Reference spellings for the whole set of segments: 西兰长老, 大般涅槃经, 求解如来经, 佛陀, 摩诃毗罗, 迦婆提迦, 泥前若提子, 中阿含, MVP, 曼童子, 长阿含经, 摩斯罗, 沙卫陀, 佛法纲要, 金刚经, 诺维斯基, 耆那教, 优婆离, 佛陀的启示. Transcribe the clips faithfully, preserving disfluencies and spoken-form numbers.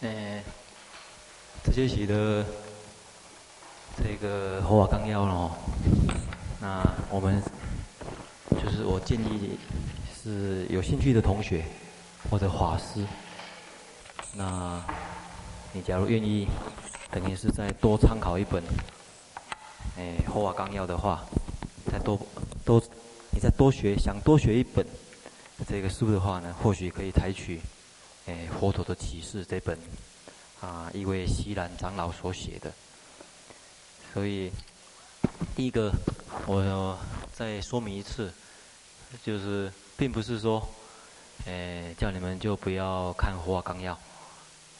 呃，这学期的这个佛法纲要哦，那我们就是我建议是有兴趣的同学或者法师，那你假如愿意，等于是再多参考一本，哎，佛法纲要的话，再多多你再多学，想多学一本这个书的话呢，或许可以采取。 诶，《佛陀的启示》这本，啊，一位西兰长老所写的。所以，第一个，我再说明一次，就是并不是说，诶，叫你们就不要看《佛法纲要》，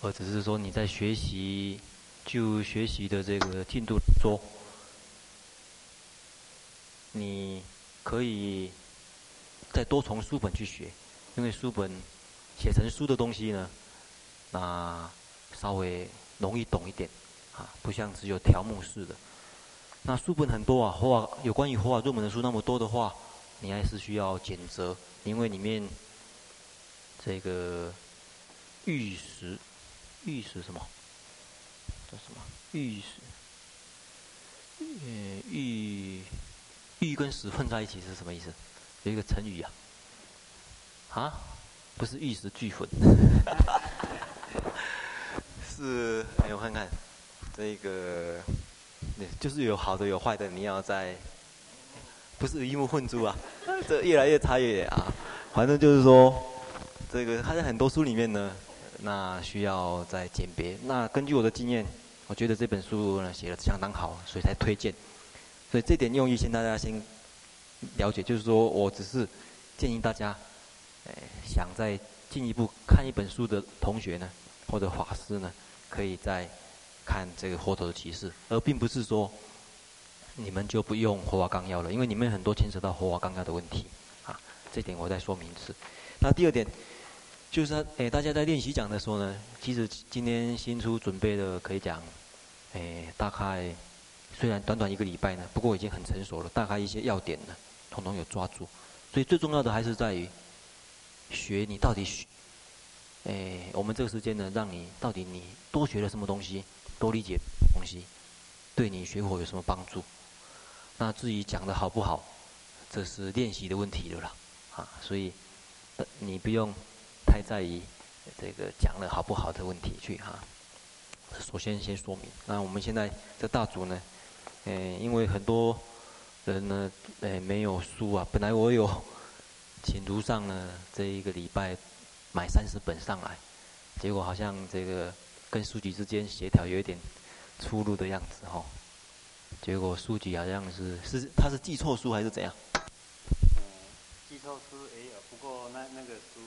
而只是说你在学习，就学习的这个进度说，你可以再多从书本去学，因为书本。 写成书的东西呢，那稍微容易懂一点，啊，不像只有条目式的。那书本很多啊，佛法有关于佛法入门的书那么多的话，你还是需要拣择，因为里面这个玉石，玉石什么？叫什么？玉石，呃，玉玉跟石混在一起是什么意思？有一个成语啊，啊？ 不是玉石俱焚，是哎，我看看，这个，就是有好的有坏的，你要在，不是鱼目混珠啊，这越来越差越远啊。反正就是说，这个它在很多书里面呢，那需要再鉴别。那根据我的经验，我觉得这本书呢写得相当好，所以才推荐。所以这点用意先大家先了解，就是说我只是建议大家。 想再进一步看一本书的同学呢，或者法师呢，可以再看这个《佛陀的启示》，而并不是说你们就不用《佛法纲要》了，因为你们很多牵扯到《佛法纲要》的问题啊。这点我再说明一次。那第二点就是呢，哎，大家在练习讲的时候呢，其实今天新出准备的可以讲，哎，大概虽然短短一个礼拜呢，不过已经很成熟了，大概一些要点呢，统统有抓住。所以最重要的还是在于。 学你到底学，诶，我们这个时间呢，让你到底你多学了什么东西，多理解东西，对你学佛有什么帮助？那至于讲的好不好，这是练习的问题了啦，啊，所以你不用太在意这个讲的好不好的问题去啊。首先先说明，那我们现在这大组呢，诶，因为很多人呢，诶，没有书啊，本来我有。 请如上呢，这一个礼拜买三十本上来，结果好像这个跟书局之间协调有一点出入的样子哈、哦。结果书局好像是是他是寄错书还是怎样？嗯，寄错书也有，不过那那个书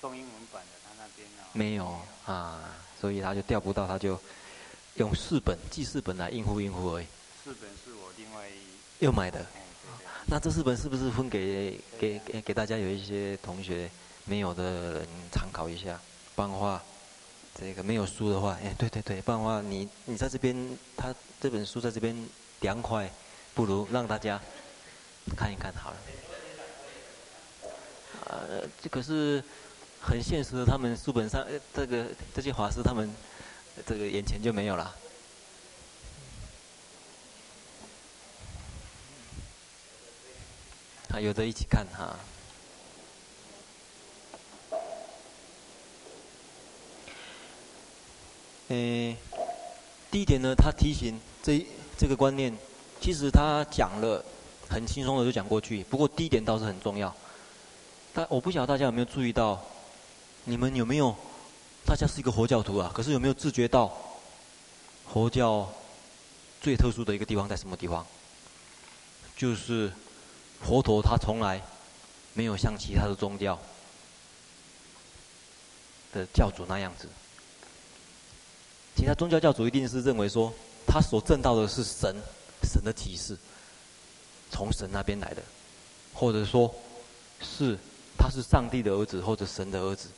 中英文版的他那边啊、哦、没有啊，所以他就调不到，他就用四本寄四本来应付应付而已。四本是我另外又买的。 那这四本是不是分给给给给大家有一些同学没有的人参考一下？不然的话，这个没有书的话，哎，对对对，不然的话，你你在这边，他这本书在这边凉快，不如让大家看一看好了。呃，这可是很现实的，他们书本上，呃，这个这些法师他们这个眼前就没有了。 啊，有的一起看哈、啊。诶，第一点呢，他提醒这这个观念，其实他讲了很轻松的就讲过去，不过第一点倒是很重要。但我不晓得大家有没有注意到，你们有没有？大家是一个佛教徒啊，可是有没有自觉到佛教最特殊的一个地方在什么地方？就是。 佛陀他从来没有像其他的宗教的教主那样子，其他宗教教主一定是认为说他所证到的是神，神的启示，从神那边来的，或者说是他是上帝的儿子或者神的儿子，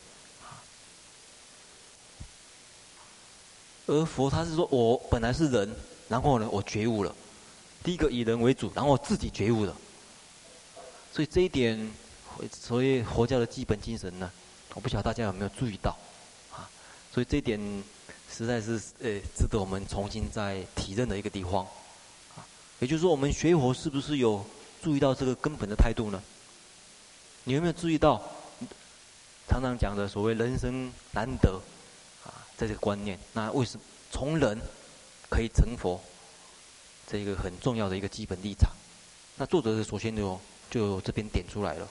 而佛他是说我本来是人，然后呢我觉悟了，第一个以人为主，然后我自己觉悟了。 所以这一点，所谓佛教的基本精神呢，我不晓得大家有没有注意到，啊，所以这一点实在是呃、欸、值得我们重新再体认的一个地方。也就是说，我们学佛是不是有注意到这个根本的态度呢？你有没有注意到常常讲的所谓人生难得啊，在这个观念，那为什么从人可以成佛？这一个很重要的一个基本立场。那作者首先就就这边点出来了。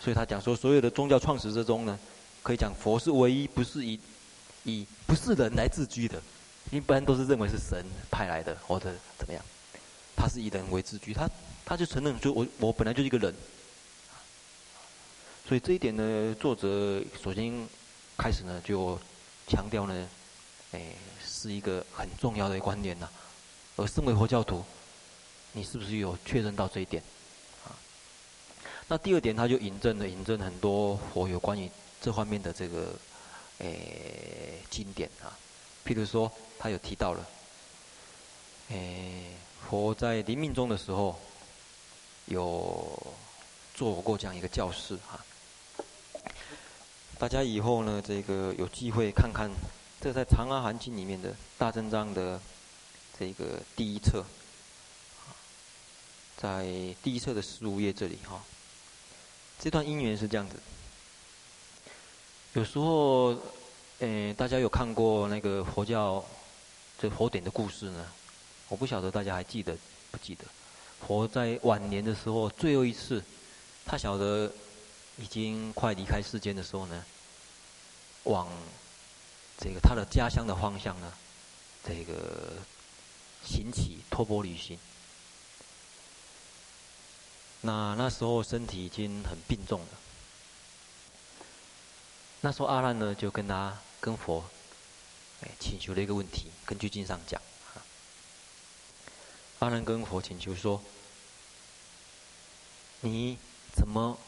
所以他讲说，所有的宗教创始之中呢，可以讲佛是唯一不是以以不是人来自居的。一般都是认为是神派来的，或者怎么样，他是以人为自居，他他就承认，就我我本来就是一个人，所以这一点呢，作者首先开始呢就强调呢，哎、欸，是一个很重要的观念呐、啊。而身为佛教徒，你是不是有确认到这一点？啊，那第二点，他就引证了引证很多佛有关于这方面的这个，哎、欸，经典啊。譬如说，他有提到了，诶，佛在临命终的时候，有做过这样一个教示啊。大家以后呢，这个有机会看看，这在《长阿含经》里面的大正章的这个第一册，在第一册的十五页这里哈、啊，这段因缘是这样子，有时候。嗯，大家有看过那个佛教这佛典的故事呢？我不晓得大家还记得不记得？佛在晚年的时候，最后一次，他晓得已经快离开世间的时候呢，往这个他的家乡的方向呢，这个行乞托钵旅行。那那时候身体已经很病重了。那时候阿难呢，就跟他跟佛，哎，请求了一个问题。根据经上讲，阿难跟佛请求说：“你怎么？”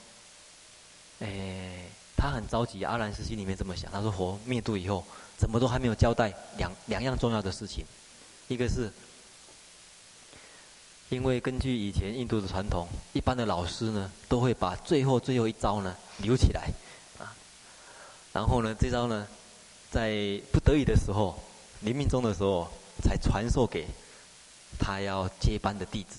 哎，他很着急。阿难是心里面这么想，他说：“佛灭度以后，怎么都还没有交代两两样重要的事情，一个是，因为根据以前印度的传统，一般的老师呢，都会把最后最后一招呢留起来。”然后呢，这招呢，在不得已的时候，临命终的时候，才传授给他要接班的弟子。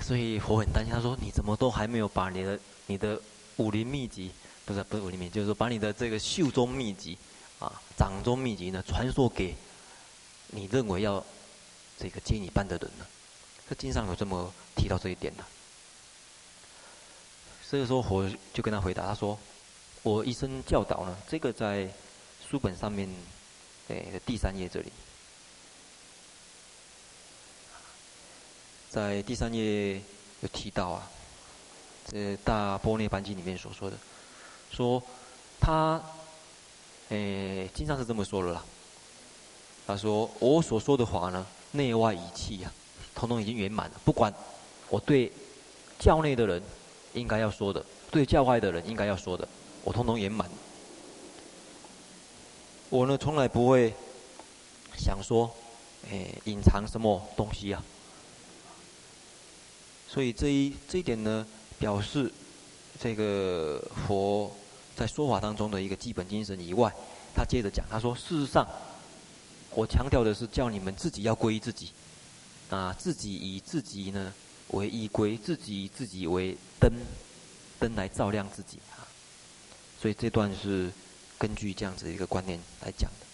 所以佛很担心，他说：“你怎么都还没有把你的你的武林秘籍，不是不是武林秘籍，就是说把你的这个袖中秘籍啊、掌中秘籍呢，传授给你认为要这个接你班的人呢？”这经上有这么提到这一点的。这个时候，佛就跟他回答，他说：“我一生教导呢，这个在书本上面，诶、欸，第三页这里，在第三页有提到啊，这大般涅槃经里面所说的，说他，诶、欸，经上是这么说的啦。他说我所说的话呢，内外一气啊，统统已经圆满了，不管我对教内的人。”应该要说的，对教外的人应该要说的，我通通圆满。我呢，从来不会想说，诶、欸，隐藏什么东西啊。所以这一这一点呢，表示这个佛在说法当中的一个基本精神以外，他接着讲，他说：事实上，我强调的是叫你们自己要归依自己，啊，自己以自己呢。为依归，自己以自己为灯，灯来照亮自己啊！所以这段是根据这样子一个观念来讲的。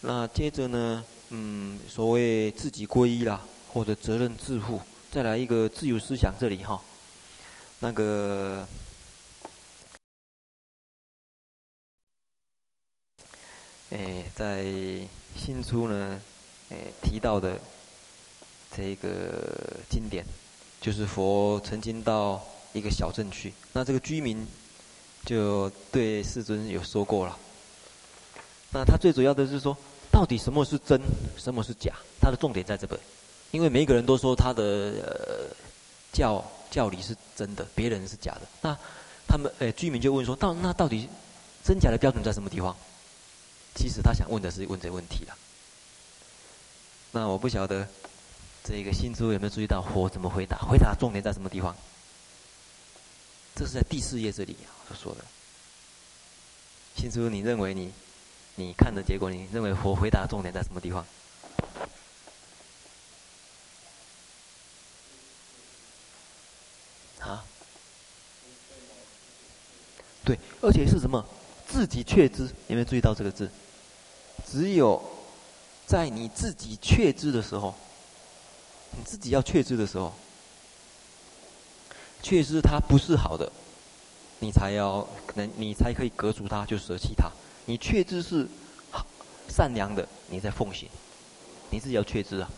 那接着呢，嗯，所谓自己皈依啦，或者责任自负，再来一个自由思想这里哈，那个诶、欸，在新出呢，诶、欸、提到的。这个经典，就是佛曾经到一个小镇去，那这个居民就对世尊有说过了。那他最主要的是说，到底什么是真，什么是假？他的重点在这边，因为每一个人都说他的、呃、教教理是真的，别人是假的。那他们呃居民就问说，到那到底真假的标准在什么地方？其实他想问的是问这个问题啦。那我不晓得。这个新诸有没有注意到佛怎么回答？回答重点在什么地方？这是在第四页这里啊，他说的。新初，你认为你你看的结果，你认为我回答重点在什么地方？啊？对，而且是什么？自己确知，有没有注意到这个字？只有在你自己确知的时候，你自己要确知的时候。 确实，它不是好的，你才要可能你才可以革除它，就舍弃它。你确知是善良的，你在奉行，你自己要确知啊。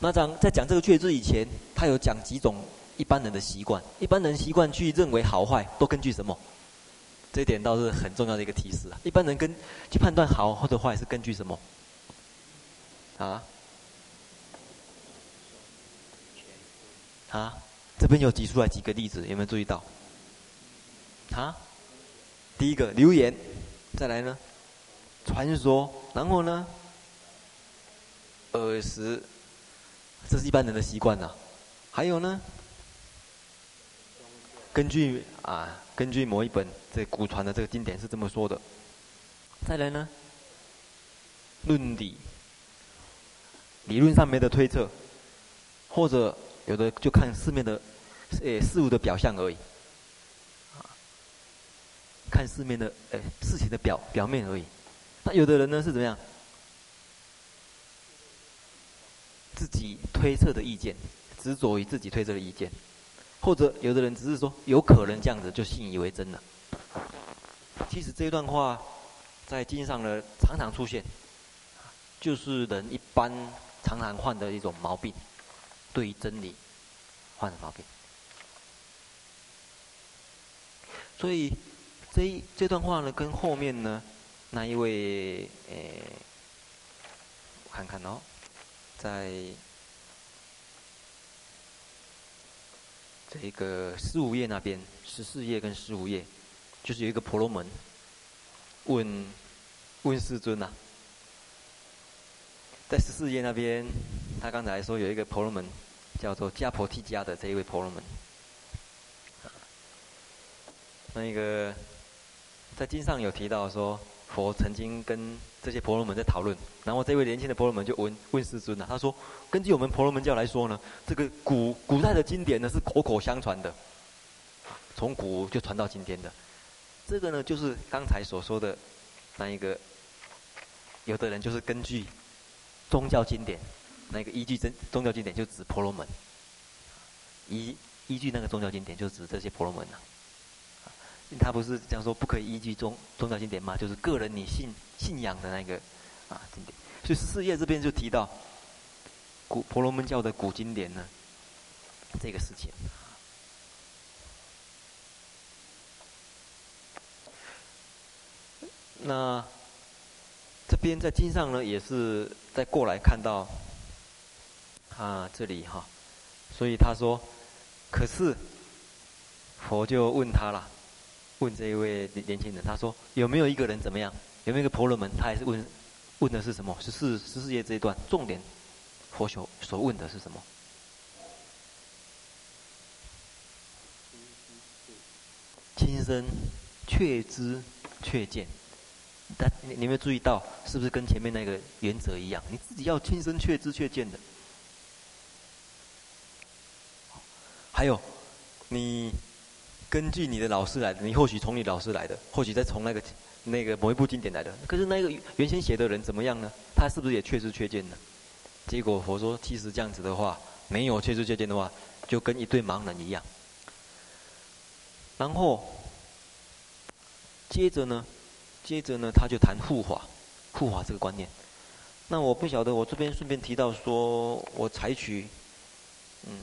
那讲在讲这个确知以前，他有讲几种一般人的习惯。一般人习惯去认为好坏都根据什么？这一点倒是很重要的一个提示啊。一般人跟去判断好或者坏是根据什么？啊？啊？ 这边有举出来几个例子，有没有注意到？啊，第一个流言，再来呢，传说，然后呢，耳识，这是一般人的习惯呐。还有呢，根据啊，根据某一本这古传的这个经典是这么说的。再来呢，论理，理论上面的推测，或者。 有的就看市面的，诶、欸、事物的表象而已，啊，看市面的诶、欸、事情的表表面而已。那有的人呢是怎么样？自己推测的意见，执着于自己推测的意见，或者有的人只是说有可能这样子就信以为真了。其实这段话在经上呢常常出现，就是人一般常常患的一种毛病。 对于真理患了毛病，所以这一这段话呢，跟后面呢那一位诶、欸，我看看哦，在这个十五页那边，十四页跟十五页，就是有一个婆罗门问问世尊啊，在十四页那边。 他刚才说有一个婆罗门，叫做迦婆提迦的这一位婆罗门，那个在经上有提到说，佛曾经跟这些婆罗门在讨论，然后这位年轻的婆罗门就问问世尊啊，他说，根据我们婆罗门教来说呢，这个古古代的经典呢是口口相传的，从古就传到今天的，这个呢就是刚才所说的那一个，有的人就是根据宗教经典。 那个依据真宗教经典就指婆罗门，依依据那个宗教经典就指这些婆罗门呐、啊。他不是这样说，不可以依据宗宗教经典嘛，就是个人你信信仰的那个啊经典。所以十四页这边就提到古婆罗门教的古经典呢，这个事情。那这边在经上呢，也是在过来看到。 啊，这里哈，所以他说，可是佛就问他啦，问这一位年轻人，他说有没有一个人怎么样？有没有一个婆罗门？他还是问，问的是什么？十四十四页这一段重点，佛所所问的是什么？亲身确知确见，但你有没有注意到，是不是跟前面那个原则一样？你自己要亲身确知确见的。 还有，你根据你的老师来的，你或许从你老师来的，或许再从那个那个某一部经典来的。可是那个原先写的人怎么样呢？他是不是也确知确见呢？结果佛说，其实这样子的话，没有确知确见的话，就跟一对盲人一样。然后，接着呢，接着呢，他就谈护法，护法这个观念。那我不晓得，我这边顺便提到说，我采取，嗯。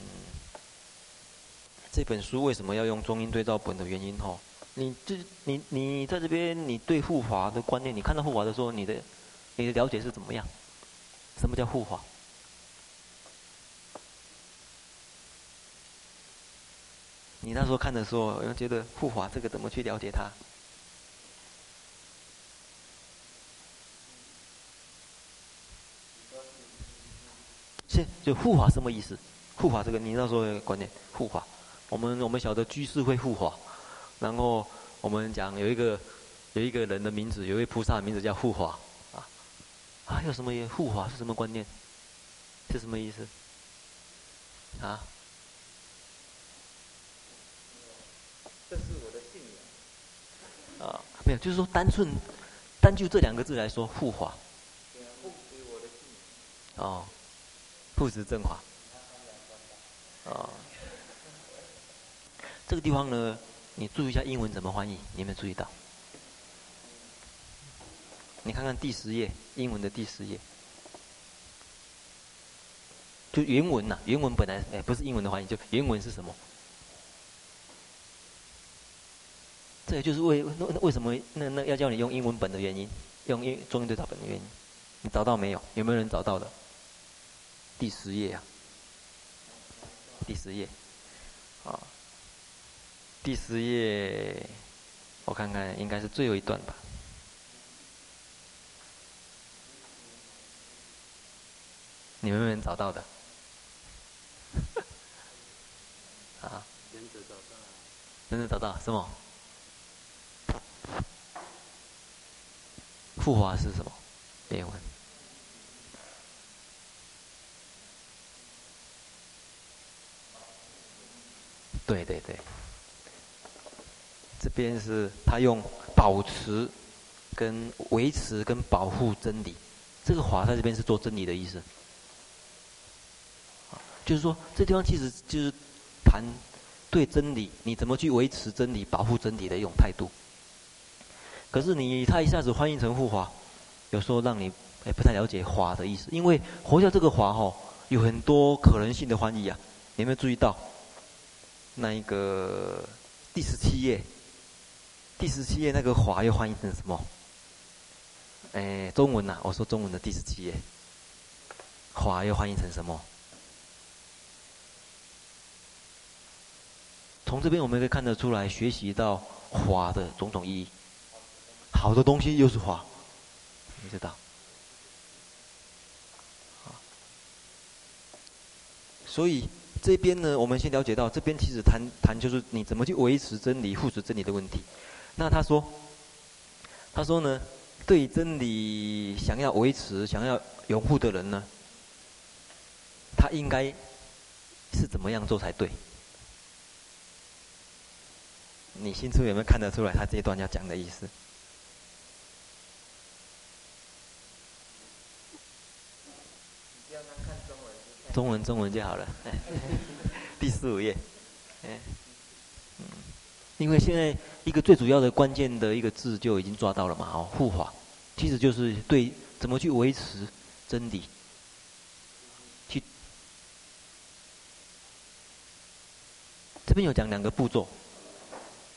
这本书为什么要用中英对照本的原因吼？你这你你在这边，你对护法的观念，你看到护法的时候，你的你的了解是怎么样？什么叫护法？你那时候看的时候，我就觉得护法这个怎么去了解它？是就护法什么意思？护法这个你那时候的观念，护法。 我们我们晓得居士会护法，然后我们讲有一个有一个人的名字，有一位菩萨的名字叫护法啊啊，有什么护法是什么观念？是什么意思？啊？这是我的信仰。啊，没有，就是说单纯单就这两个字来说，护法。护持我的信仰。哦，护持正法。哦。这个地方呢，你注意一下英文怎么翻译，你有没有注意到？你看看第十页，英文的第十页，就原文呐、啊，原文本来哎、欸、不是英文的翻译，就原文是什么？这也就是为那为什么那那要叫你用英文本的原因，用英中英对照本的原因，你找到没有？有没有人找到的？第十页啊，第十页，啊。第十页，我看看，应该是最后一段吧。你们有没有人找到的？啊？忍者找到。忍者找到什么？护法是什么？别问。对对对。这边是他用保持、跟维持、跟保护真理，这个法在这边是做真理的意思。就是说，这地方其实就是谈对真理，你怎么去维持真理、保护真理的一种态度。可是你他一下子翻译成护法，有时候让你哎不太了解法的意思，因为佛教这个法吼有很多可能性的翻译啊，你有没有注意到？那一个第十七页。第十七页那个法又翻译成什么？哎，中文呐、啊，我说中文的第十七页，法又翻译成什么？从这边我们可以看得出来，学习到法的种种意义。好的东西又是法，你知道？所以这边呢，我们先了解到，这边其实谈谈就是你怎么去维持真理、护持真理的问题。那他说，他说呢，对真理想要维持、想要拥护的人呢，他应该是怎么样做才对？你心中有没有看得出来他这一段要讲的意思？你要看中文，中文中文就好了。第十五页，嗯。因为现在一个最主要的关键的一个字就已经抓到了嘛，哦，护法，其实就是对怎么去维持真理，去这边有讲两个步骤，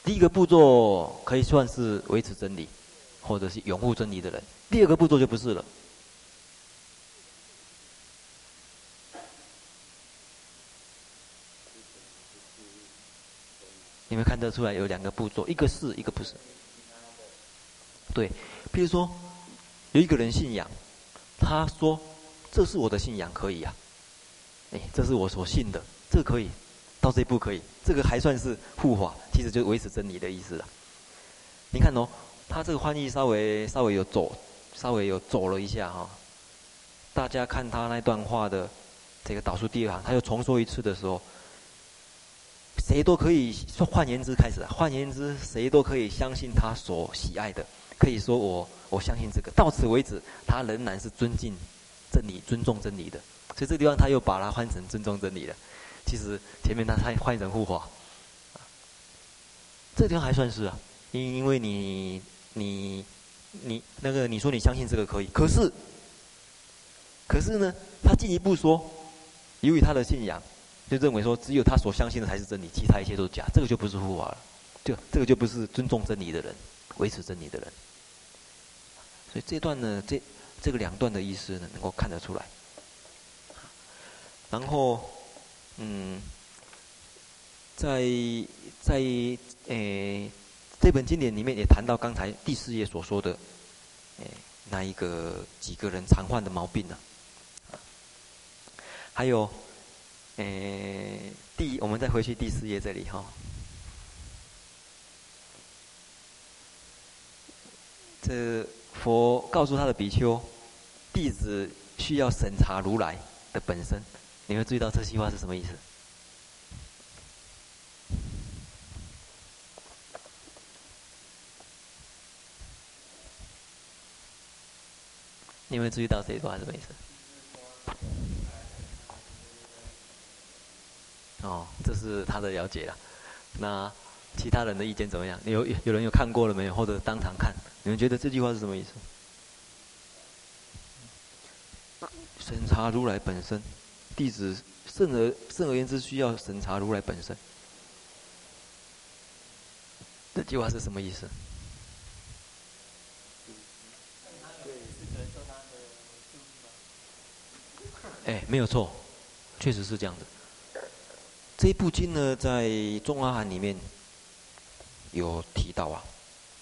第一个步骤可以算是维持真理，或者是拥护真理的人，第二个步骤就不是了。你们看得出来有两个步骤，一个是，一个不是。对，比如说有一个人信仰，他说：“这是我的信仰，可以啊，哎，这是我所信的，这个可以，到这一步可以，这个还算是护法，其实就是维持真理的意思了。”你看哦，他这个翻译稍微稍微有走，稍微有走了一下哈、哦。大家看他那段话的这个导数第二行，他又重说一次的时候。谁都可以，换言之开始、啊，换言之，谁都可以相信他所喜爱的。可以说我，我相信这个。到此为止，他仍然是尊敬真理、尊重真理的。所以这地方他又把它换成尊重真理了。其实前面他他换成护法，这地方还算是啊，因因为你你你那个你说你相信这个可以，可是可是呢，他进一步说，由于他的信仰。就认为说，只有他所相信的才是真理，其他一切都是假，这个就不是护法了，就这个就不是尊重真理的人，维持真理的人。所以这段呢，这这个两段的意思呢，能够看得出来。然后，嗯，在在诶、欸、这本经典里面也谈到刚才第四页所说的，诶、欸、那一个几个人常患的毛病呢、啊，还有。诶、欸，第我们再回去第四页这里哈、哦。是佛告诉他的比丘，弟子需要审查如来的本身。你会注意到这句话是什么意思？你有没有注意到这一段是什么意思？哦，这是他的了解了。那其他人的意见怎么样？有有人有看过了没有？或者当场看？你们觉得这句话是什么意思？审查如来本身，弟子甚而甚而言之，需要审查如来本身。这句话是什么意思？哎，没有错，确实是这样的。这一部经呢，在《中阿含》里面有提到啊。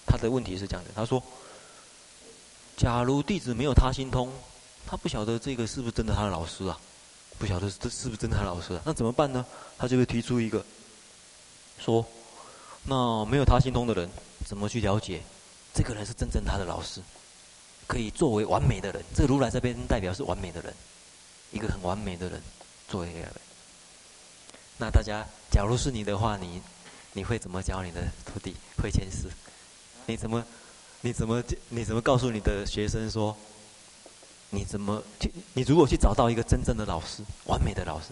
他的问题是这样的，他说：假如弟子没有他心通，他不晓得这个是不是真的他的老师啊，不晓得这是不是真的他的老师啊，那怎么办呢？他就会提出一个，说：那没有他心通的人，怎么去了解这个人是真正他的老师？可以作为完美的人，这个如来这边代表是完美的人。一个很完美的人，作为一个人，那大家，假如是你的话，你你会怎么教你的徒弟？会前世？你怎么，你怎么，你怎么告诉你的学生说？你怎么去？你如果去找到一个真正的老师，完美的老师，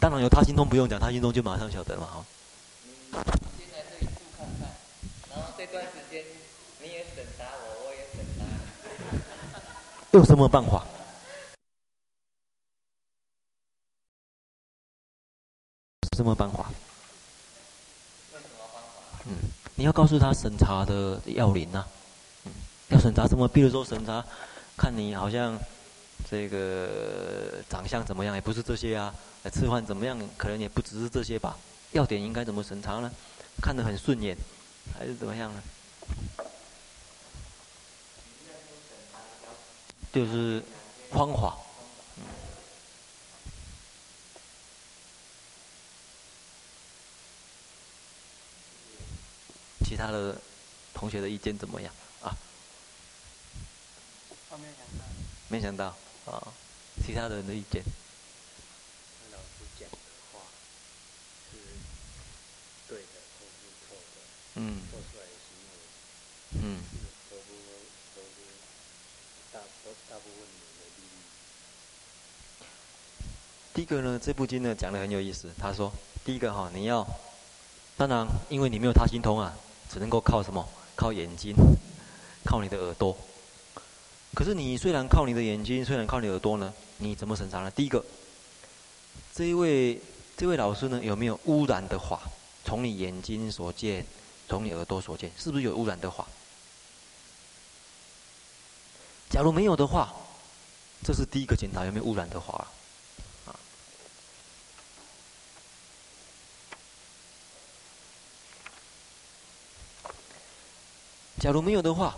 当然有他心通，不用讲，他心通就马上晓得嘛，哈。你先来这一步看看，然后这段时间你也审查我，我也审查你，有什么办法？什么办法？嗯，你要告诉他审查的要领啊，嗯，要审查什么？比如说审查，看你好像这个长相怎么样，也不是这些啊，吃饭怎么样，可能也不只是这些吧。要点应该怎么审查呢？看得很顺眼，还是怎么样呢？就是方法。其他的同学的意见怎么样啊？我没有想到，没想到啊、哦！其他的人的意见，老师讲的话是对的或是错的，嗯，做出来的行为，嗯，合乎合乎大大部分人的利益。第一个呢，这部经呢讲的很有意思。他说，第一个哈、哦，你要，当然，因为你没有他心通啊。只能够靠什么？靠眼睛，靠你的耳朵。可是你虽然靠你的眼睛，虽然靠你的耳朵呢，你怎么审查呢？第一个，这一位这位老师呢，有没有污染的法？从你眼睛所见，从你耳朵所见，是不是有污染的法？假如没有的话，这是第一个检查有没有污染的法。假如没有的话，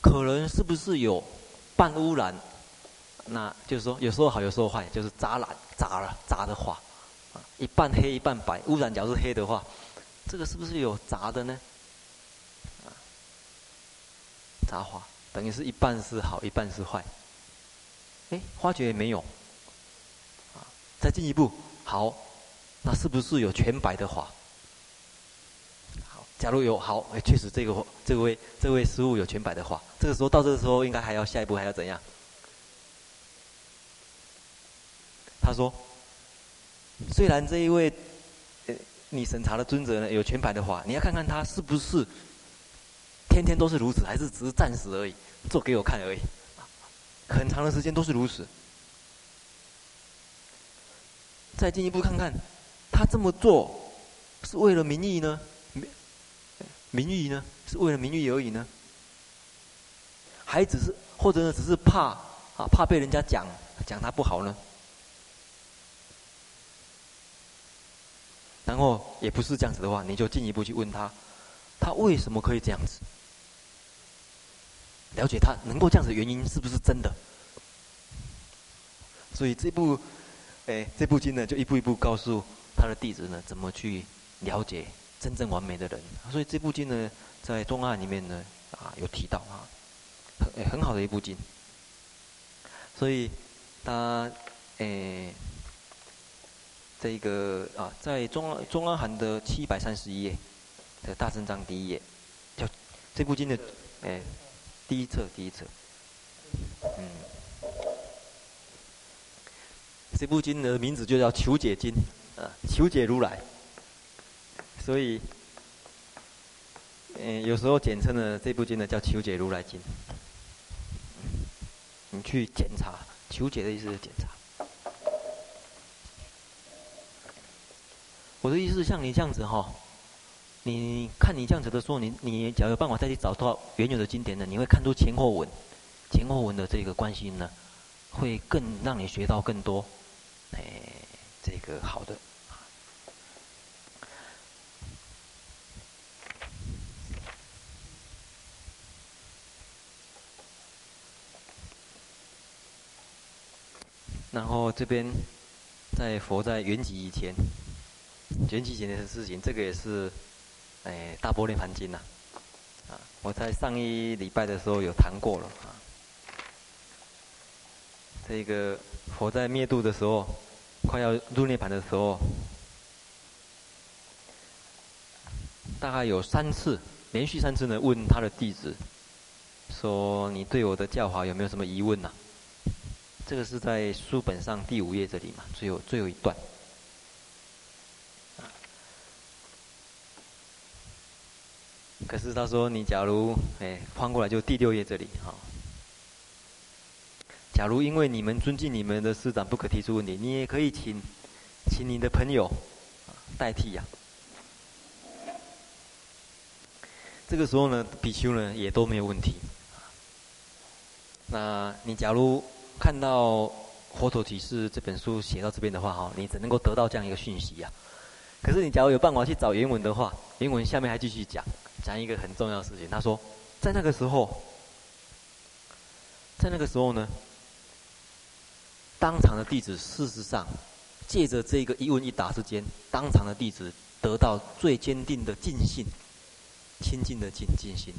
可能是不是有半污染？那就是说，有时候好，有时候坏，就是杂染、杂了、杂的话，啊，一半黑一半白。污染假如是黑的话，这个是不是有杂的呢？啊，杂化等于是一半是好，一半是坏。哎，发觉也没有。啊，再进一步，好，那是不是有全白的话？假如有好，哎，确实这个这位这位师父有全白的话，这个时候到这个时候应该还要下一步还要怎样？他说，虽然这一位，呃，你审查的尊者呢有全白的话，你要看看他是不是天天都是如此，还是只是暂时而已，做给我看而已，很长的时间都是如此。再进一步看看，他这么做是为了名义呢？名誉呢？是为了名誉而已呢？还只是，或者呢，只是怕啊，怕被人家讲讲他不好呢？然后也不是这样子的话，你就进一步去问他，他为什么可以这样子？了解他能够这样子的原因是不是真的？所以这部，哎，这部经呢，就一步一步告诉他的弟子呢，怎么去了解真正完美的人。所以这部经呢，在《中阿》里面呢，啊，有提到啊，很、欸、很好的一部经。所以他，诶、欸，这个啊，在中《中阿含》的七百三十一页的大正章第一页，叫这部经的，诶、欸，第一册，第一册，嗯。 这部经的名字就叫《求解经》，啊，求解如来。所以，嗯、欸，有时候简称呢，这部经呢叫《求解如来经》。你去检查，求解的意思是检查。我的意思是，像你这样子哈，你看你这样子的时候，你你只要有办法再去找到原有的经典呢，你会看出前后文，前后文的这个关系呢，会更让你学到更多。 哎，这个好的。然后这边，在佛在圆寂以前，圆寂以前的事情，这个也是，哎，《大般涅盘经》呐，啊，我在上一礼拜的时候有谈过了啊。这个佛在灭度的时候。 快要入涅槃的时候，大概有三次，连续三次呢，问他的弟子说：“你对我的教法有没有什么疑问呢、啊？”这个是在书本上第五页这里嘛，最后最后一段。可是他说：“你假如哎翻过来就第六页这里哈。” 假如因为你们尊敬你们的师长，不可提出问题，你也可以请，请你的朋友代替呀、啊。这个时候呢，比丘呢也都没有问题。那你假如看到《佛陀启示》这本书写到这边的话，哈，你只能够得到这样一个讯息呀、啊。可是你假如有办法去找原文的话，原文下面还继续讲，讲一个很重要的事情。他说，在那个时候，在那个时候呢。 当场的弟子，事实上，借着这个一问一答之间，当场的弟子得到最坚定的净信，清净的净净心，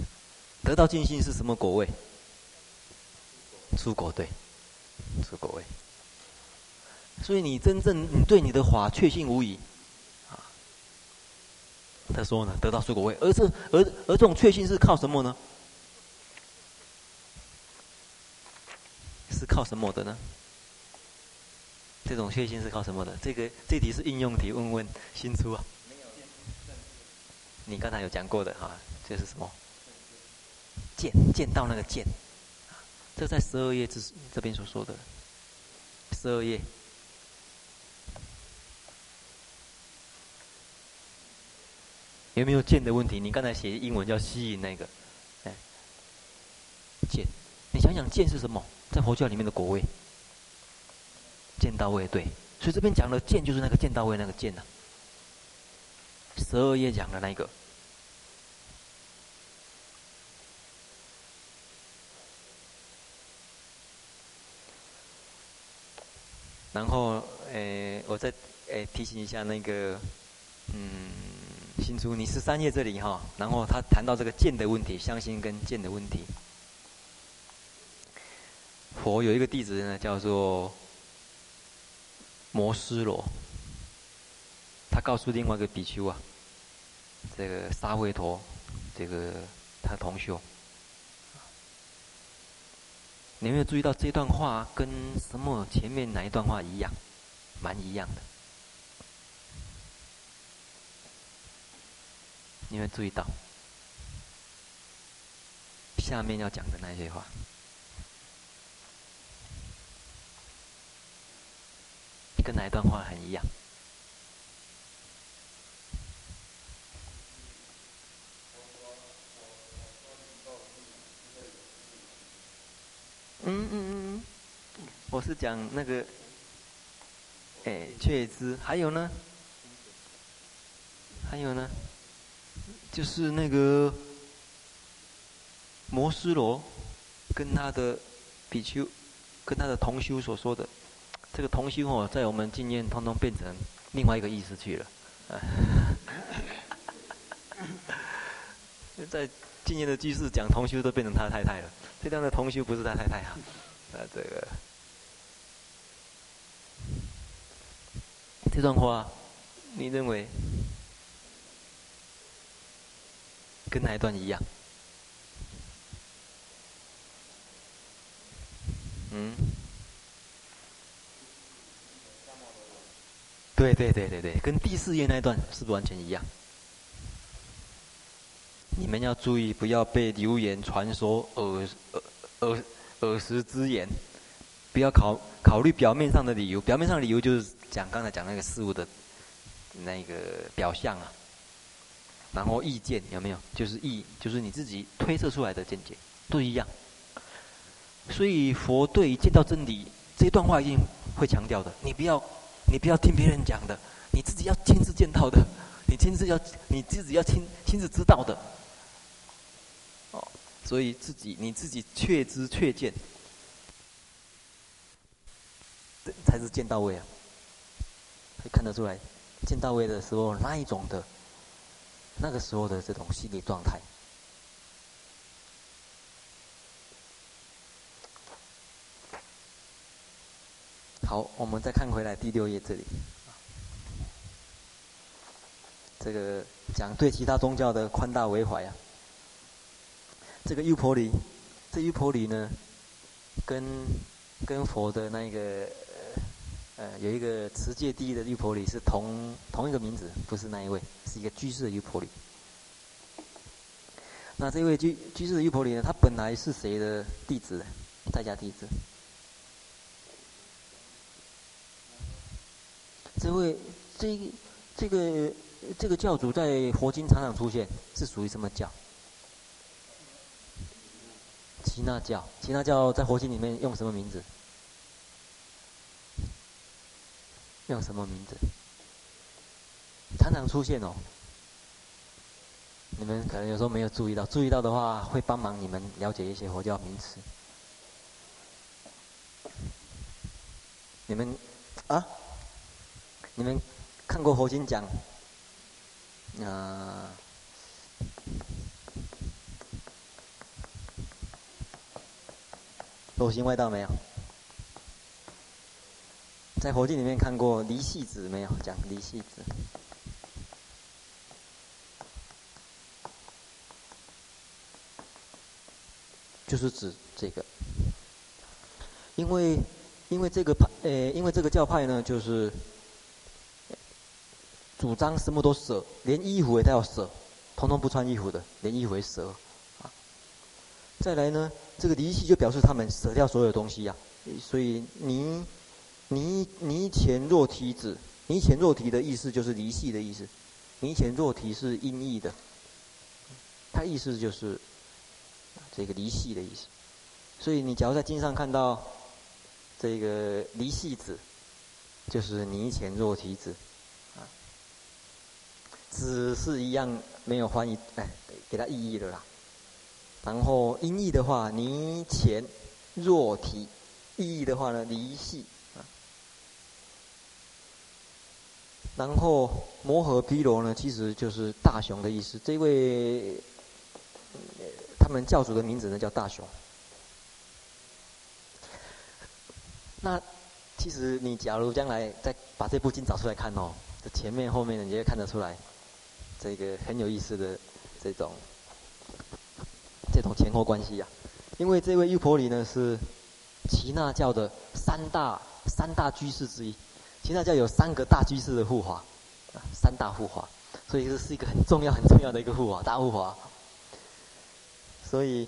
得到净信是什么果位？出果对，出果位。所以你真正你对你的法确信无疑，啊。他说呢，得到出果位，而是而而这种确信是靠什么呢？是靠什么的呢？ 这种确信是靠什么的？这个这题是应用题，问问新出啊。你刚才有讲过的哈、啊，这是什么？见见到那个见，啊、这在十二页这这边所说的，十二页。有没有见的问题？你刚才写英文叫吸引那个，哎，见，你想想见是什么？在佛教里面的果位。 见到位，对，所以这边讲的见就是那个见到位那个见呐、啊。十二页讲的那个，然后，诶、欸，我再诶、欸、提醒一下那个，嗯，新竹，你十三页这里哈，然后他谈到这个见的问题，相信跟见的问题。佛有一个弟子呢，叫做。 摩斯罗，他告诉另外一个比丘啊，这个沙卫陀，这个他同修，你有没有注意到这段话跟什么前面哪一段话一样，蛮一样的？你有没有注意到下面要讲的那些话？ 跟哪一段话很一样？嗯嗯嗯，我是讲那个，哎、欸，确知，还有呢，还有呢，就是那个摩斯罗跟他的比丘，跟他的同修所说的。 这个同修哦，在我们经验通通变成另外一个意思去了，在近年的居士讲同修都变成他太太了，这样的同修不是他太太啊，那这个这段话，你认为跟哪一段一样？嗯，对对对对对，跟第四页那一段是不是完全一样？你们要注意，不要被流言传说、耳耳耳识之言，不要考考虑表面上的理由。表面上的理由就是讲刚才讲那个事物的那个表象啊，然后意见有没有？就是意，就是你自己推测出来的见解，都一样。所以佛对于见到真理这段话一定会强调的，你不要，你不要听别人讲的，你自己要亲自见到的，你亲自要，你自己要亲亲自知道的。哦，所以自己你自己确知确见，这才是见到位啊。可以看得出来，见到位的时候那一种的，那个时候的这种心理状态。好，我们再看回来第六页这里，这个讲对其他宗教的宽大为怀啊。这个优婆离，这优婆离呢，跟跟佛的那个呃有一个持戒第一的优婆离是同同一个名字，不是那一位，是一个居士的优婆离。那这位居居士的优婆离呢，他本来是谁的弟子？在家弟子。这位这这个这个教主在佛经常常出现，是属于什么教？耆那教。耆那教在佛经里面用什么名字？用什么名字？常常出现哦。你们可能有时候没有注意到，注意到的话会帮忙你们了解一些佛教名词。你们啊？你们看过佛经讲，啊、呃，漏行外道没有？在佛经里面看过离系子没有？讲离系子，就是指这个，因为因为这个派，呃、欸，因为这个教派呢，就是。主张什么都舍，连衣服也都要舍，统统不穿衣服的，连衣服也舍、啊。再来呢，这个离系就表示他们舍掉所有东西呀、啊。所以泥泥泥前若提子，泥前若提的意思就是离系的意思。泥前若提是音译的，它意思就是这个离系的意思。所以你假如在经上看到这个离系子，就是泥前若提子。只是一样没有翻译，哎，给它意义了啦。然后音译的话，泥前若提；意义的话呢，离系、啊。然后摩诃毗罗呢，其实就是大雄的意思。这位、呃、他们教主的名字呢叫大雄。那其实你假如将来再把这部经找出来看哦，这前面后面呢，你就会看得出来。这个很有意思的这种这种前后关系呀、啊，因为这位优婆离呢是耆那教的三大三大居士之一，耆那教有三个大居士的护法，啊，三大护法，所以这是一个很重要很重要的一个护法，大护法。所以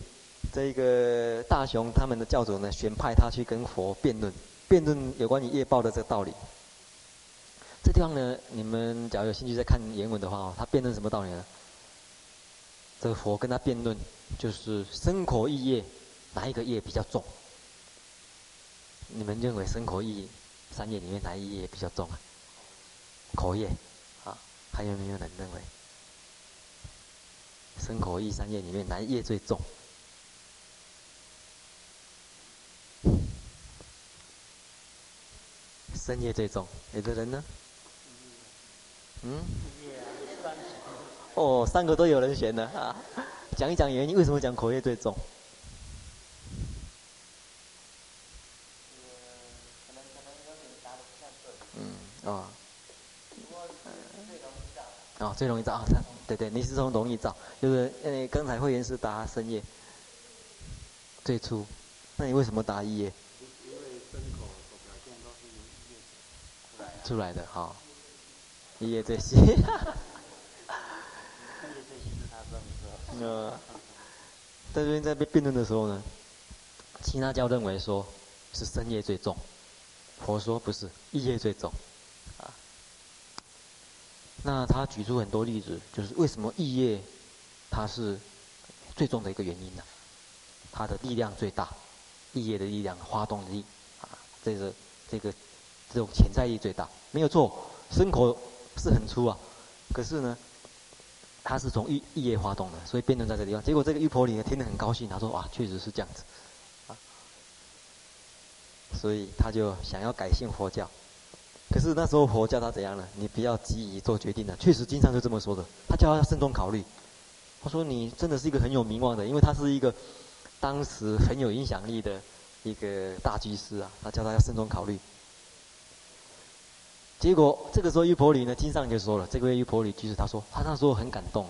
这个大雄他们的教主呢选派他去跟佛辩论，辩论有关于业报的这个道理。这地方呢，你们假如有兴趣再看原文的话哦，他辩论什么道理呢？这个佛跟他辩论，就是身口意业哪一个业比较重？你们认为身口意三业里面哪一业比较重啊？口业啊，还有没有人认为身口意三业里面哪一业最重？身业最重，有的人呢？嗯，哦，三个都有人选的啊，讲一讲原因，为什么讲口业最重？嗯，哦。哦，最容易造啊、哦！对对，你是从容易造，就是呃，刚才慧言是答身业，最初，那你为什么答意业？因为身口所表现都是由意业出来的，好，意业最细。呃，在这边在辩论的时候呢，耆那教认为说是身业最重，佛说不是，意业最重。那他举出很多例子，就是为什么意业它是最重的一个原因呢、啊？它的力量最大，意业的力量发动力啊，这个这个这种潜在力最大，没有错。身口是很粗啊，可是呢，它是从意意业发动的，所以辩论在这个地方。结果这个玉婆里呢听得很高兴，他说哇，确实是这样子啊，所以他就想要改信佛教。可是那时候佛教他怎样呢？你不要急于做决定了。确实经上就这么说的，他叫他慎重考虑。他说你真的是一个很有名望的，因为他是一个当时很有影响力的一个大居士啊，他叫他要慎重考虑。结果这个时候玉婆里呢，经上就说了，这位玉婆里居士他说，他那时候很感动。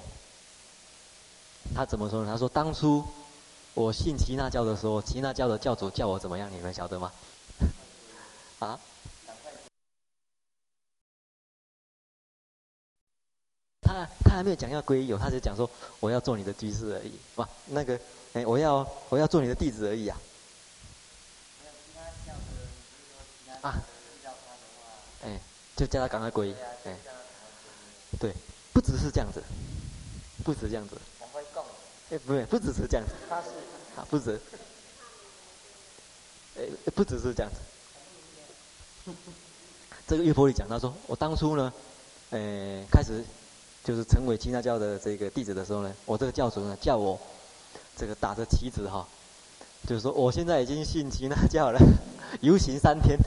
他怎么说呢？他说当初我信耆那教的时候，耆那教的教主叫我怎么样，你们晓得吗？啊？他他还没有讲要皈依，他只讲说我要做你的居士而已，哇，那个，哎、欸，我要我要做你的弟子而已啊。啊，哎、欸，就叫他赶快皈依，哎、欸，对，不只是这样子，不止这样子。我会供。哎，不对，不只是这样子。他是啊，不止。哎、欸，不只是这样子。这个玉婆里讲，他说我当初呢，哎、欸，开始。就是成为耆那教的这个弟子的时候呢，我这个教主呢叫我这个打着旗子哈，就是说我现在已经信耆那教了，游行三天，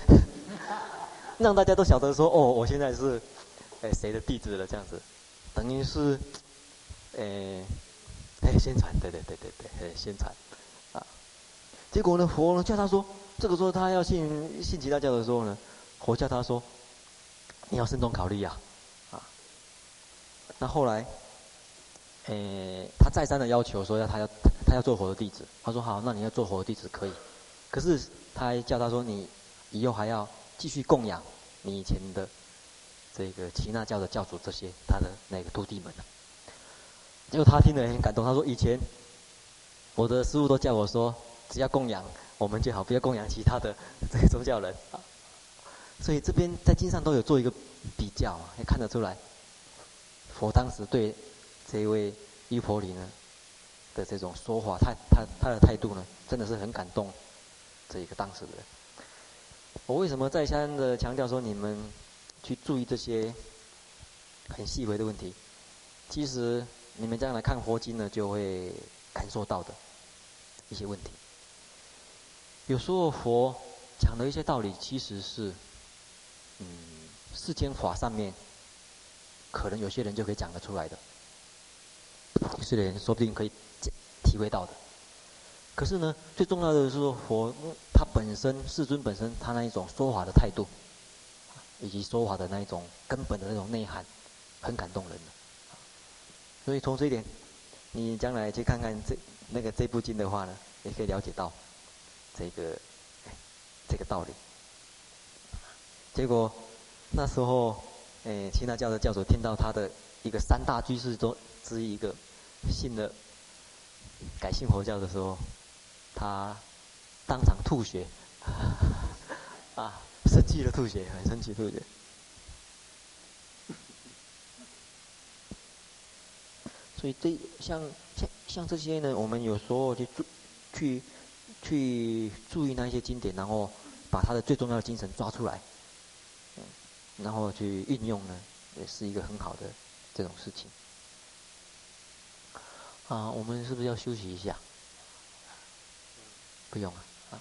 让大家都晓得说哦，我现在是哎谁的弟子了，这样子，等于是哎哎宣传，对对对对对，哎宣传啊。结果呢，佛呢叫他说，这个时候他要信信耆那教的时候呢，佛叫他说，你要慎重考虑啊。那后来，诶、欸，他再三的要求说要他要他要做佛的弟子，他说好，那你要做佛的弟子可以，可是他还叫他说你以后还要继续供养你以前的这个耆那教的教主这些他的那个徒弟们、啊。结果他听了很感动，他说以前我的师父都叫我说只要供养我们就好，不要供养其他的这个宗教人。所以这边在经上都有做一个比较嘛，也看得出来。佛当时对这一位玉婆里呢的这种说法，他他他的态度呢，真的是很感动这一个当时的人。我为什么再三的强调说你们去注意这些很细微的问题？其实你们将来看佛经呢，就会感受到的一些问题。有时候佛讲的一些道理，其实是嗯世间法上面。可能有些人就可以讲得出来的，有些人说不定可以体会到的。可是呢，最重要的是说佛他本身世尊本身他那一种说法的态度，以及说法的那一种根本的那种内涵，很感动人的。所以从这一点，你将来去看看这那个这部经的话呢，也可以了解到这个这个道理。结果那时候。诶，耆那教的教主听到他的一个三大居士中之一个信了改信佛教的时候，他当场吐血，啊，生气的吐血，很生气吐血。所以这像像像这些呢，我们有时候去注去去注意那些经典，然后把他的最重要的精神抓出来。然后去运用呢，也是一个很好的这种事情。啊，我们是不是要休息一下？不用了啊。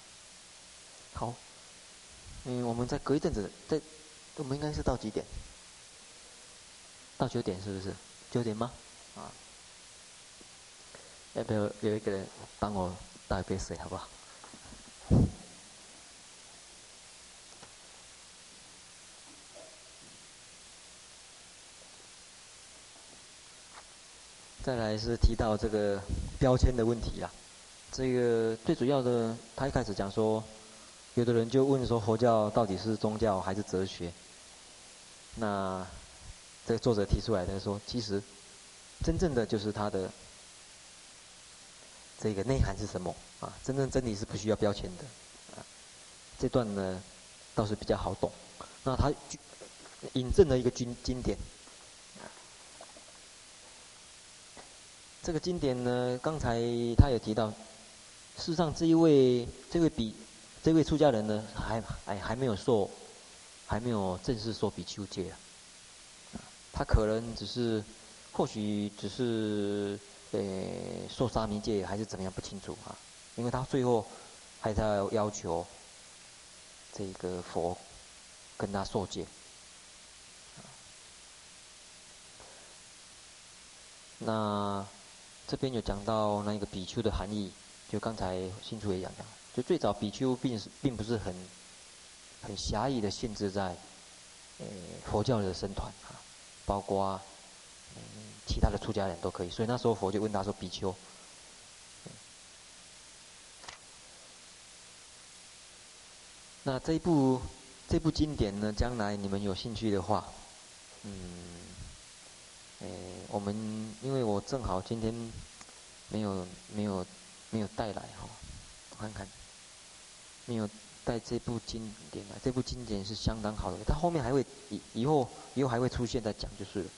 好，嗯，我们再隔一阵子，再我们应该是到几点？到九点是不是？九点吗？啊，要不要有一个人帮我倒一杯水，好不好？再来是提到这个标签的问题啦。这个最主要的，他一开始讲说，有的人就问说，佛教到底是宗教还是哲学？那这个作者提出来的说，其实真正的就是他的这个内涵是什么啊？真正真理是不需要标签的啊。这段呢倒是比较好懂。那他引证了一个经经典。 这个经典呢，刚才他有提到，事实上这一位这位比这位出家人呢，还还还没有受，还没有正式受比丘戒啊。他可能只是，或许只是呃受沙弥戒还是怎么样不清楚啊，因为他最后还是要要求这个佛跟他受戒。 那这边有讲到那个比丘的含义，就刚才新竹也讲到，就最早比丘并是并不是很很狭义的限制在呃佛教的僧团啊，包括、嗯、其他的出家人都可以，所以那时候佛就问他说比丘，那这一部这部经典呢，将来你们有兴趣的话，嗯。 诶、欸，我们因为我正好今天没有没有没有带来哈，我看看，没有带这部经典来，这部经典是相当好的，它后面还会以以后以后还会出现再讲就是了。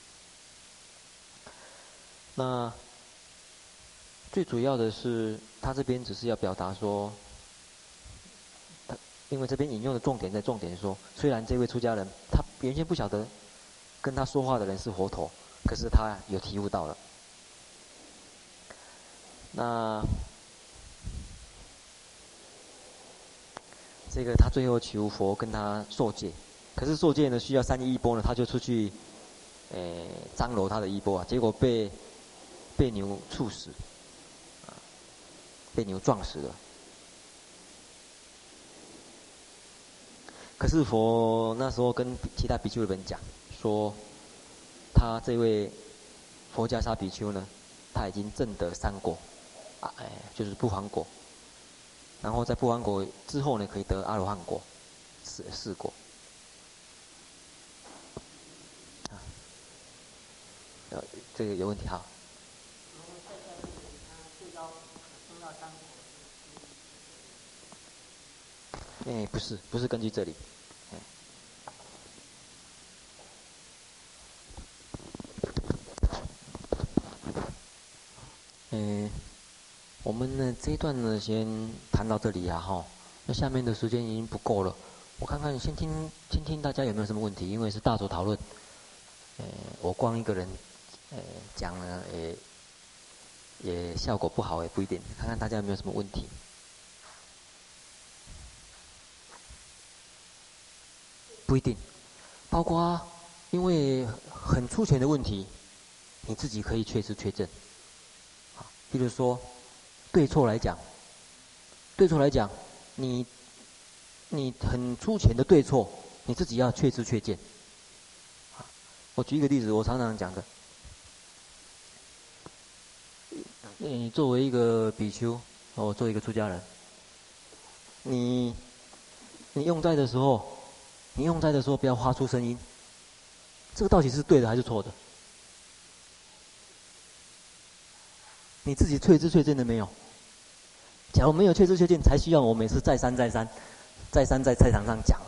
那最主要的是，他这边只是要表达说，他因为这边引用的重点在重点说，虽然这位出家人他原先不晓得跟他说话的人是佛陀。 可是他有体悟到了。那这个他最后求佛跟他受戒，可是受戒呢需要三衣一钵呢，他就出去，诶、欸、张罗他的衣钵啊，结果被被牛猝死，啊，被牛撞死了。可是佛那时候跟其他比丘人讲说。 他这位佛家沙比丘呢，他已经证得三果，啊，哎，就是不还果，然后在不还果之后呢，可以得阿罗汉果，四四果。啊，呃，这个有问题哈。哎，不是，不是根据这里。 嗯，我们呢这一段呢先谈到这里啊哈，那下面的时间已经不够了，我看看先听先听大家有没有什么问题，因为是大组讨论，呃，我光一个人呃讲呢也也效果不好也不一定，看看大家有没有什么问题。 不一定，包括因为很粗浅的问题，你自己可以确知确证。 比如说，对错来讲，对错来讲，你你很粗浅的对错，你自己要确知确见。我举一个例子，我常常讲的，你作为一个比丘，哦，作为一个出家人，你你用斋的时候，你用斋的时候不要发出声音，这个到底是对的还是错的？ 你自己确知确见了没有？假如没有确知确见，才需要我每次再三再三、再三在菜场上讲。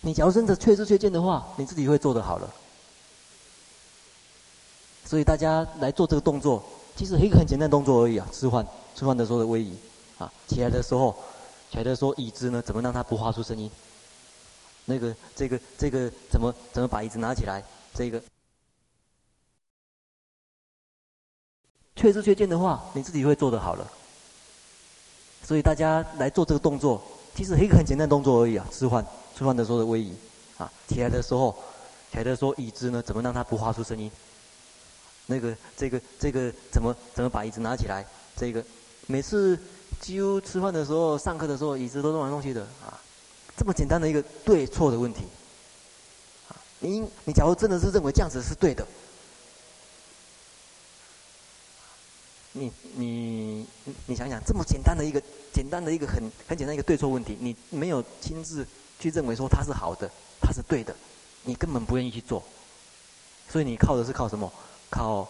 你假如真的确知确见的话，你自己会做得好了。所以大家来做这个动作，其实一个很简单动作而已啊。吃饭，吃饭的时候的位移啊，起来的时候，起来的时候椅子呢，怎么让它不发出声音？那个，这个，这个怎么怎么把椅子拿起来？这个。 确知确见的话，你自己会做得好了。所以大家来做这个动作，其实一个很简单动作而已啊。吃饭，吃饭的时候的位移，啊，起来的时候，起来的时候椅子呢，怎么让它不发出声音？那个这个这个怎么怎么把椅子拿起来？这个每次几乎吃饭的时候、上课的时候，椅子都弄来弄去的啊。这么简单的一个对错的问题，啊，你你假如真的是认为这样子是对的，你你你想想，这么简单的一个简单的一个很很简单一个对错问题，你没有亲自去认为说它是好的，它是对的，你根本不愿意去做，所以你靠的是靠什么？靠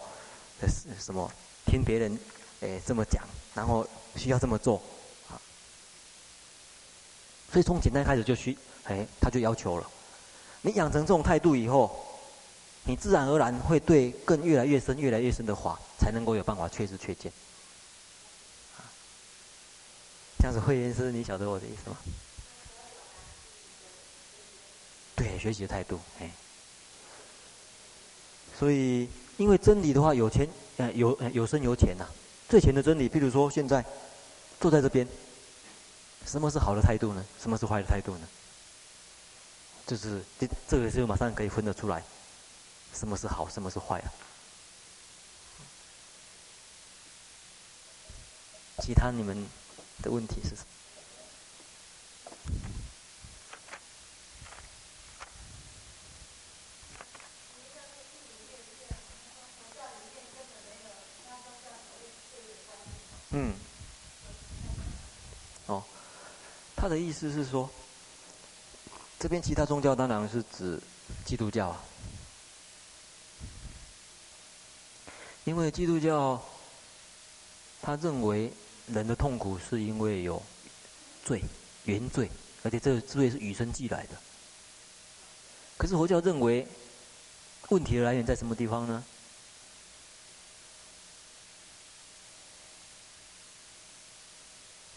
呃什么？听别人诶这么讲，然后需要这么做。所以从简单开始就需，哎，他就要求了。你养成这种态度以后，你自然而然会对更越来越深、越来越深的法，才能够有办法确知确见。啊，这样子，慧言师，你晓得我的意思吗？对，学习的态度，哎。所以，因为真理的话，有钱，呃，有有深有浅呐、啊。最浅的真理，譬如说，现在坐在这边。什么是好的态度呢？什么是坏的态度呢？就是这这个就马上可以分得出来，什么是好，什么是坏啊？其他你们的问题是什么？嗯。他的意思是说，这边其他宗教当然是指基督教啊，因为基督教他认为人的痛苦是因为有罪、原罪，而且这个罪是与生俱来的。可是佛教认为问题的来源在什么地方呢？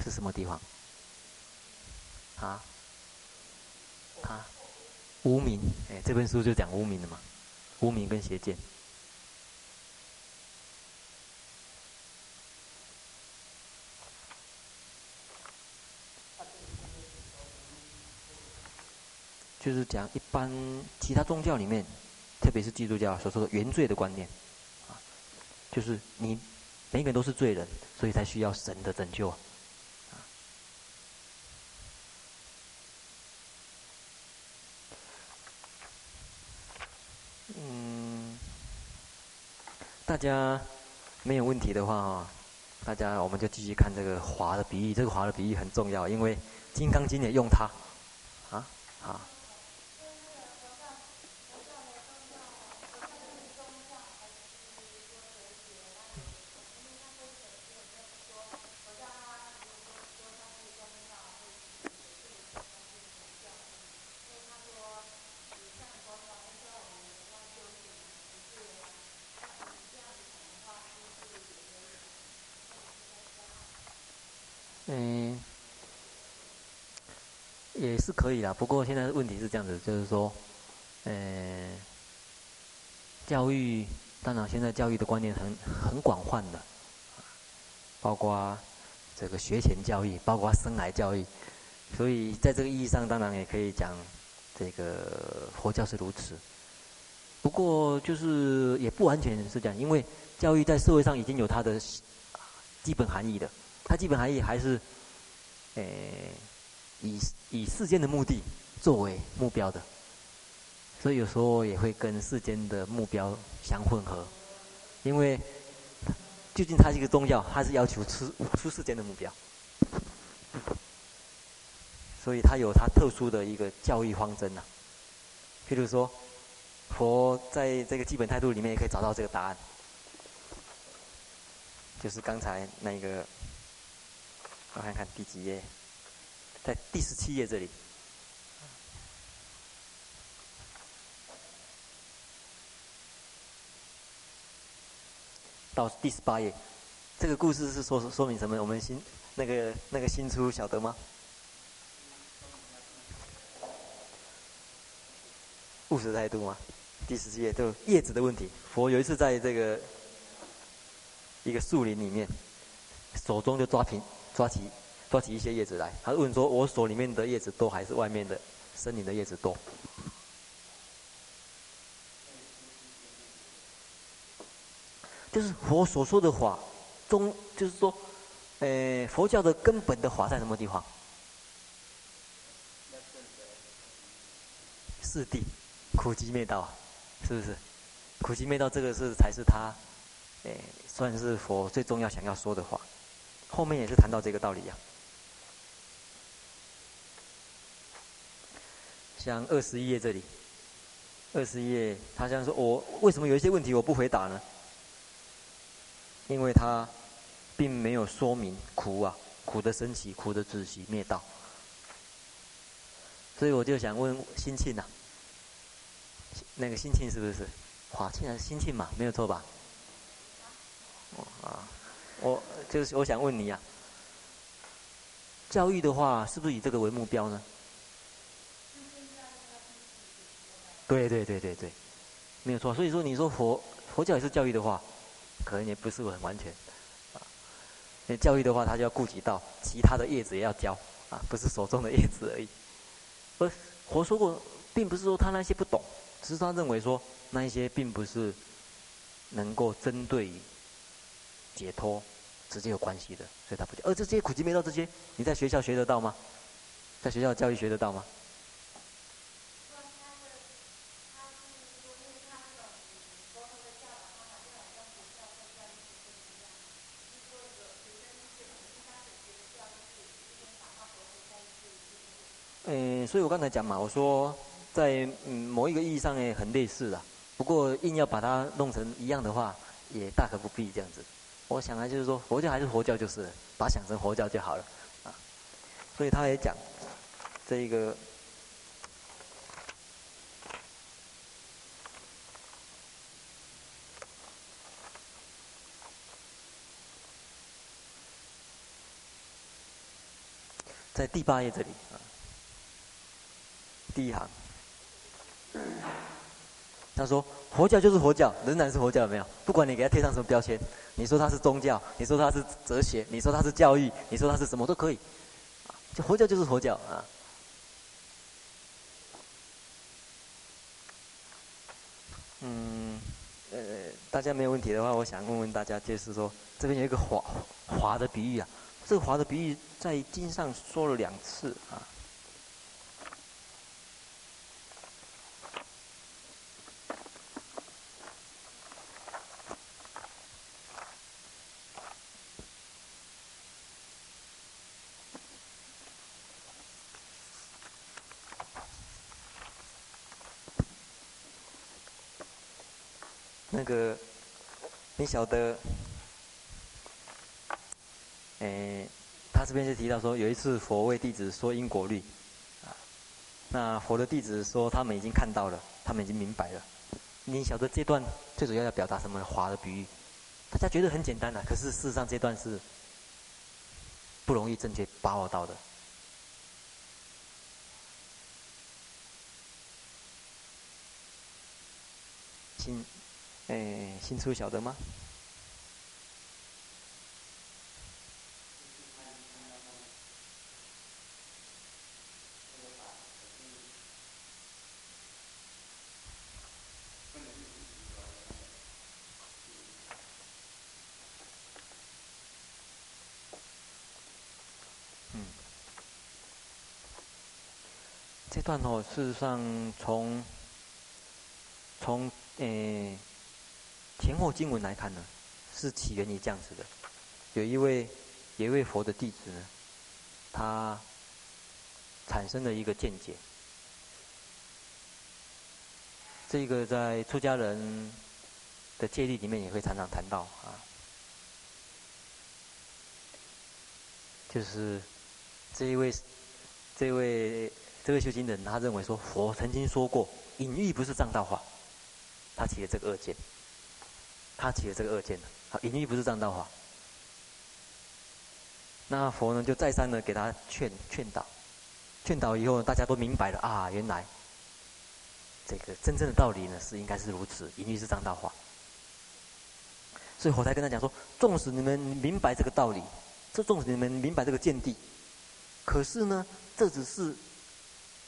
是什么地方？啊，啊，无明，哎、欸，这本书就讲无明的嘛，无明跟邪见。就是讲一般其他宗教里面，特别是基督教所说的原罪的观念，啊，就是你每个人都是罪人，所以才需要神的拯救啊。大家没有问题的话哦，大家我们就继续看这个华的比喻。这个华的比喻很重要，因为《金刚经》也用它。啊啊！嗯，也是可以啦。不过现在问题是这样子，就是说，嗯，教育当然现在教育的观念很很广泛的，包括这个学前教育，包括生来教育，所以在这个意义上，当然也可以讲这个佛教是如此。不过就是也不完全是这样，因为教育在社会上已经有它的基本含义的。它基本含义还是，诶、欸，以以世间的目的作为目标的，所以有时候也会跟世间的目标相混合，因为究竟它是一个宗教，它是要求出出世间的目标，所以它有它特殊的一个教育方针呐、啊。譬如说，佛在这个基本态度里面也可以找到这个答案，就是刚才那个。我看看第几页，在第十七页这里。到第十八页，这个故事是说说明什么？我们新那个那个新出晓得吗？务实态度吗？第十七页就叶子的问题。佛有一次在这个一个树林里面，手中就抓平。抓起，抓起一些叶子来。他问说：“我手里面的叶子多，还是外面的森林的叶子多？”就是佛所说的法，中就是说，呃，佛教的根本的法在什么地方？四谛，苦集灭道，是不是？苦集灭道这个是才是他，呃，算是佛最重要想要说的话。后面也是谈到这个道理呀、啊。像二十一页这里，二十一页，他像说我为什么有一些问题我不回答呢？因为他并没有说明苦啊，苦的升起，苦的止息，灭道。所以我就想问辛庆呐、啊，那个辛庆是不是？哇，竟然辛庆嘛，没有错吧？啊，我就是我想问你啊，教育的话是不是以这个为目标呢？对对对对对，没有错。所以说你说佛佛教也是教育的话。可能也不是很完全，啊，因为教育的话，他就要顾及到其他的叶子也要教，啊，不是手中的叶子而已。而佛说过，并不是说他那些不懂，只是他认为说那一些并不是能够针对于解脱直接有关系的，所以他不教。而这些苦集灭道这些，你在学校学得到吗？在学校教育学得到吗？嗯，所以我刚才讲嘛，我说在嗯某一个意义上诶很类似啦，不过硬要把它弄成一样的话，也大可不必这样子。我想啊，就是说佛教还是佛教就是了，把它想成佛教就好了啊。所以他也讲这一个在第八页这里啊。第一行，他说佛教就是佛教，仍然是佛教，有没有？不管你给他贴上什么标签，你说它是宗教，你说它是哲学，你说它是教育，你说它是什么都可以，就佛教就是佛教啊。嗯，呃，大家没有问题的话，我想问问大家，就是说这边有一个华华的比喻啊，这个华的比喻在经上说了两次啊。那个，你晓得，诶、欸，他这边就提到说，有一次佛为弟子说因果律，啊，那佛的弟子说他们已经看到了，他们已经明白了。你晓得这段最主要要表达什么华的比喻？大家觉得很简单啊，可是事实上这段是不容易正确把握到的。请。哎，新初晓得吗？嗯，这段哦，事实上从从哎。前后经文来看呢，是起源于这样子的。有一位，有一位佛的弟子呢，他产生了一个见解。这个在出家人的戒律里面也会常常谈到啊，就是这一位，这位这位修行人，他认为说佛曾经说过，隐喻不是障道法，他起了这个恶见。他起了这个恶见了，啊，隐喻不是障道法。那佛呢，就再三的给他劝劝导，劝导以后，大家都明白了啊，原来这个真正的道理呢，是应该是如此，隐喻是障道法。所以我才跟他讲说，纵使你们明白这个道理，这纵使你们明白这个见地，可是呢，这只是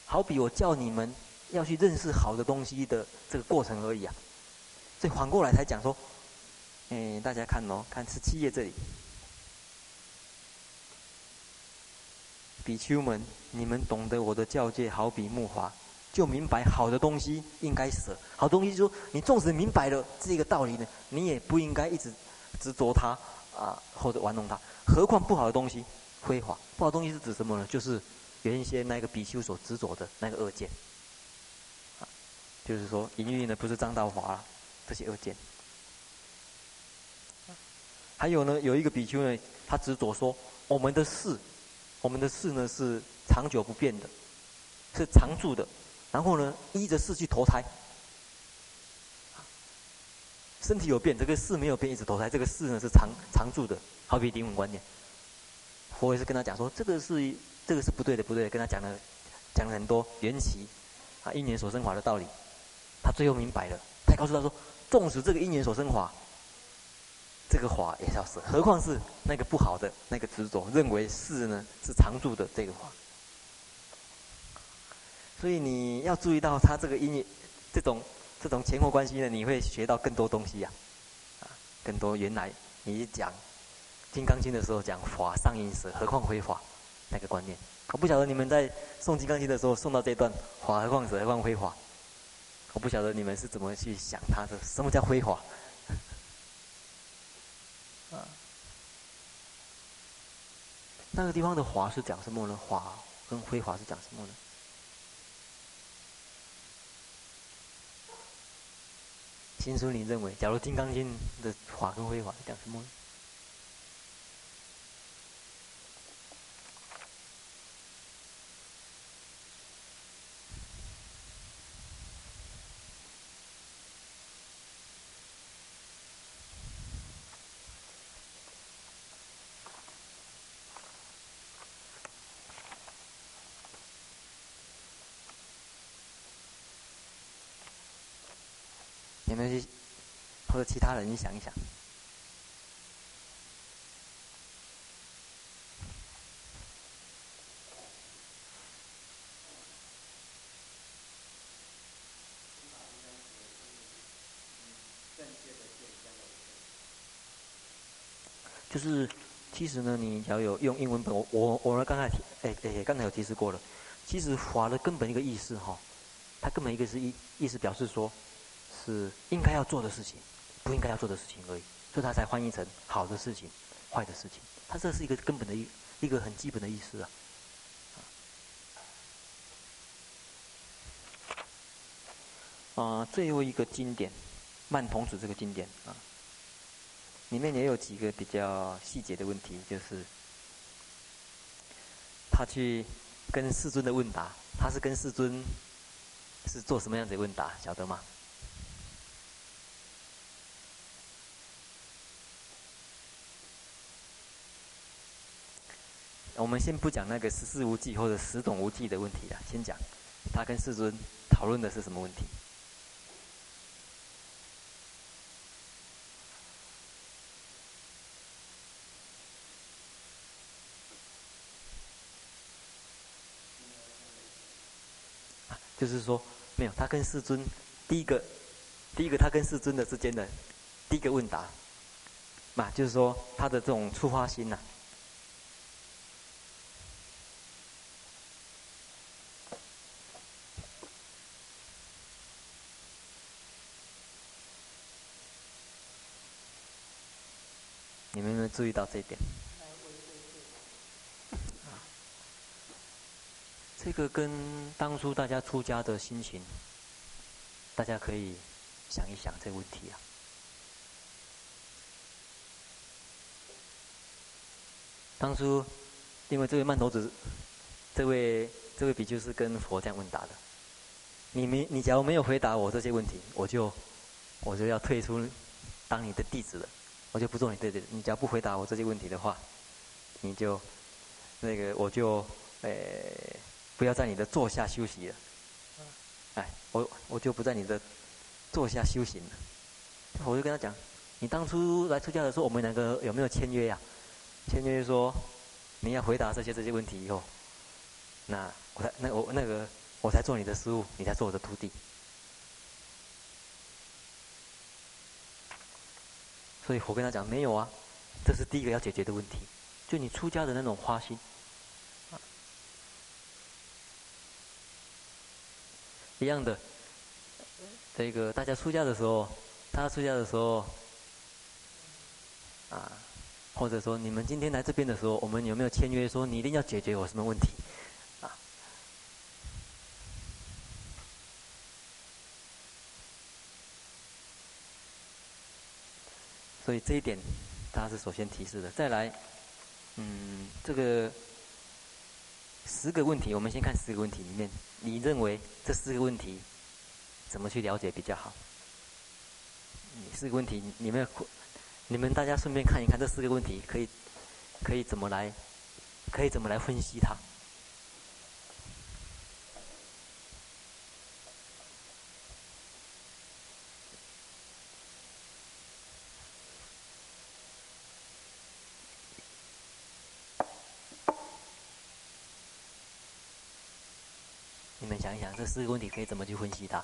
好比我叫你们要去认识好的东西的这个过程而已啊。所以反过来才讲说，哎，大家看哦，看十七页这里，比丘们，你们懂得我的教诫，好比木筏，就明白好的东西应该舍。好东西就说，你纵使明白了这个道理呢，你也不应该一直执着它啊，或者玩弄它。何况不好的东西，挥华。不好的东西是指什么呢？就是原先那个比丘所执着的那个恶见。啊，就是说淫欲呢，不是张道华啊，这些恶见。还有呢，有一个比丘呢，他执着说，我们的事，我们的事呢是长久不变的，是常住的。然后呢，依着事去投胎，身体有变，这个事没有变，一直投胎。这个事呢是常常住的，好比灵魂观念。佛也是跟他讲说，这个是这个是不对的，不对的，跟他讲了讲了很多缘起啊因缘所生法的道理，他最后明白了。他也告诉他说，纵使这个因缘所生法，这个法也要舍，何况是那个不好的那个执着，认为事呢是常住的这个法。所以你要注意到他这个因，这种这种前后关系呢，你会学到更多东西呀、啊，啊，更多。原来你讲《金刚经》的时候讲法上因舍，何况非法那个观念。我不晓得你们在诵《金刚经》的时候诵到这段法何况舍，何况非法，我不晓得你们是怎么去想它的。什么叫非法？啊，那个地方的法是讲什么呢？法跟非法是讲什么呢？新书你认为，假如《金刚经》的法跟非法讲什么？有没有去，或者其他人想一想？就是，其实呢，你只要有用英文本，我我我刚才哎哎刚才有提示过了。其实法的根本一个意思哈，它根本一个是意意思表示说。是应该要做的事情，不应该要做的事情而已，所以他才翻译成好的事情、坏的事情。他这是一个根本的一一个很基本的意思啊。啊、呃，最后一个经典《曼童子》这个经典啊，里面也有几个比较细节的问题，就是他去跟世尊的问答，他是跟世尊是做什么样子的问答，晓得吗？我们先不讲那个十四无忌或者十种无忌的问题啊，先讲他跟世尊讨论的是什么问题。啊、就是说，没有他跟世尊第一个，第一个他跟世尊的之间的第一个问答，嘛、啊，就是说他的这种出发心呐、啊。你们有没有注意到这一点？这个跟当初大家出家的心情，大家可以想一想这个问题啊。当初，因为这位曼童子，这位这位比丘是跟佛这样问答的，你没你假如没有回答我这些问题，我就我就要退出当你的弟子了。我就不做你对的，你只要不回答我这些问题的话，你就那个我就诶、欸、不要在你的座下休息了，哎，我我就不在你的座下修行了。我就跟他讲，你当初来出家的时候，我们两个有没有签约呀、啊？签约说你要回答这些这些问题以后，那我才那我那个我才做你的师父，你才做我的徒弟。所以我跟他讲没有啊，这是第一个要解决的问题，就你出家的那种花心。一样的，这个大家出家的时候，大家出家的时候，啊，或者说你们今天来这边的时候，我们有没有签约说你一定要解决我什么问题？啊，所以这一点他是首先提示的。再来，嗯，这个十个问题，我们先看十个问题里面，你认为这四个问题怎么去了解比较好？四个问题，你们你们大家顺便看一看这四个问题，可以可以怎么来，可以怎么来分析它？你们想一想，这四个问题可以怎么去分析它？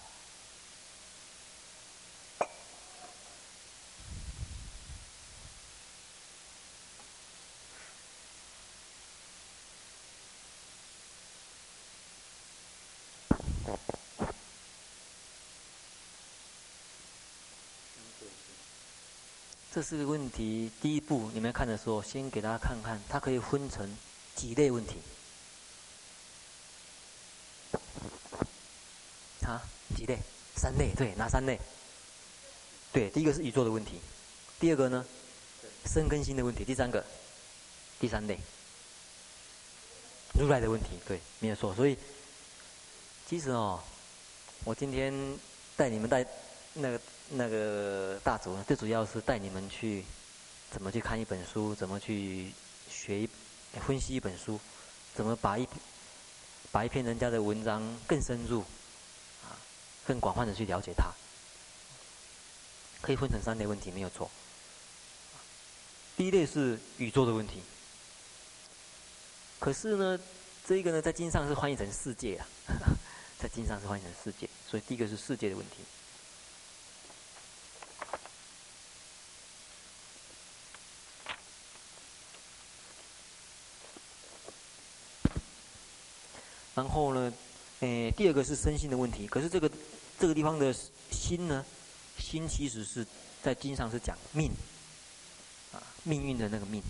这四个问题，第一步你们看的时候，先给大家看看，它可以分成几类问题。啊，几类？三类，对，哪三类？对，第一个是宇宙的问题，第二个呢，身跟心的问题，第三个，第三类，如来的问题，对，没有错。所以，其实哦，我今天带你们带那个。那个大组最主要是带你们去怎么去看一本书，怎么去学一分析一本书，怎么把一把一篇人家的文章更深入啊，更广泛的去了解它。可以分成三类问题，没有错。第一类是宇宙的问题，可是呢，这个呢在经上是翻译成世界啊，在经上是翻译成世界，所以第一个是世界的问题。然后呢，诶，第二个是身心的问题。可是这个这个地方的心呢，心其实是在经上是讲命，啊，命运的那个命，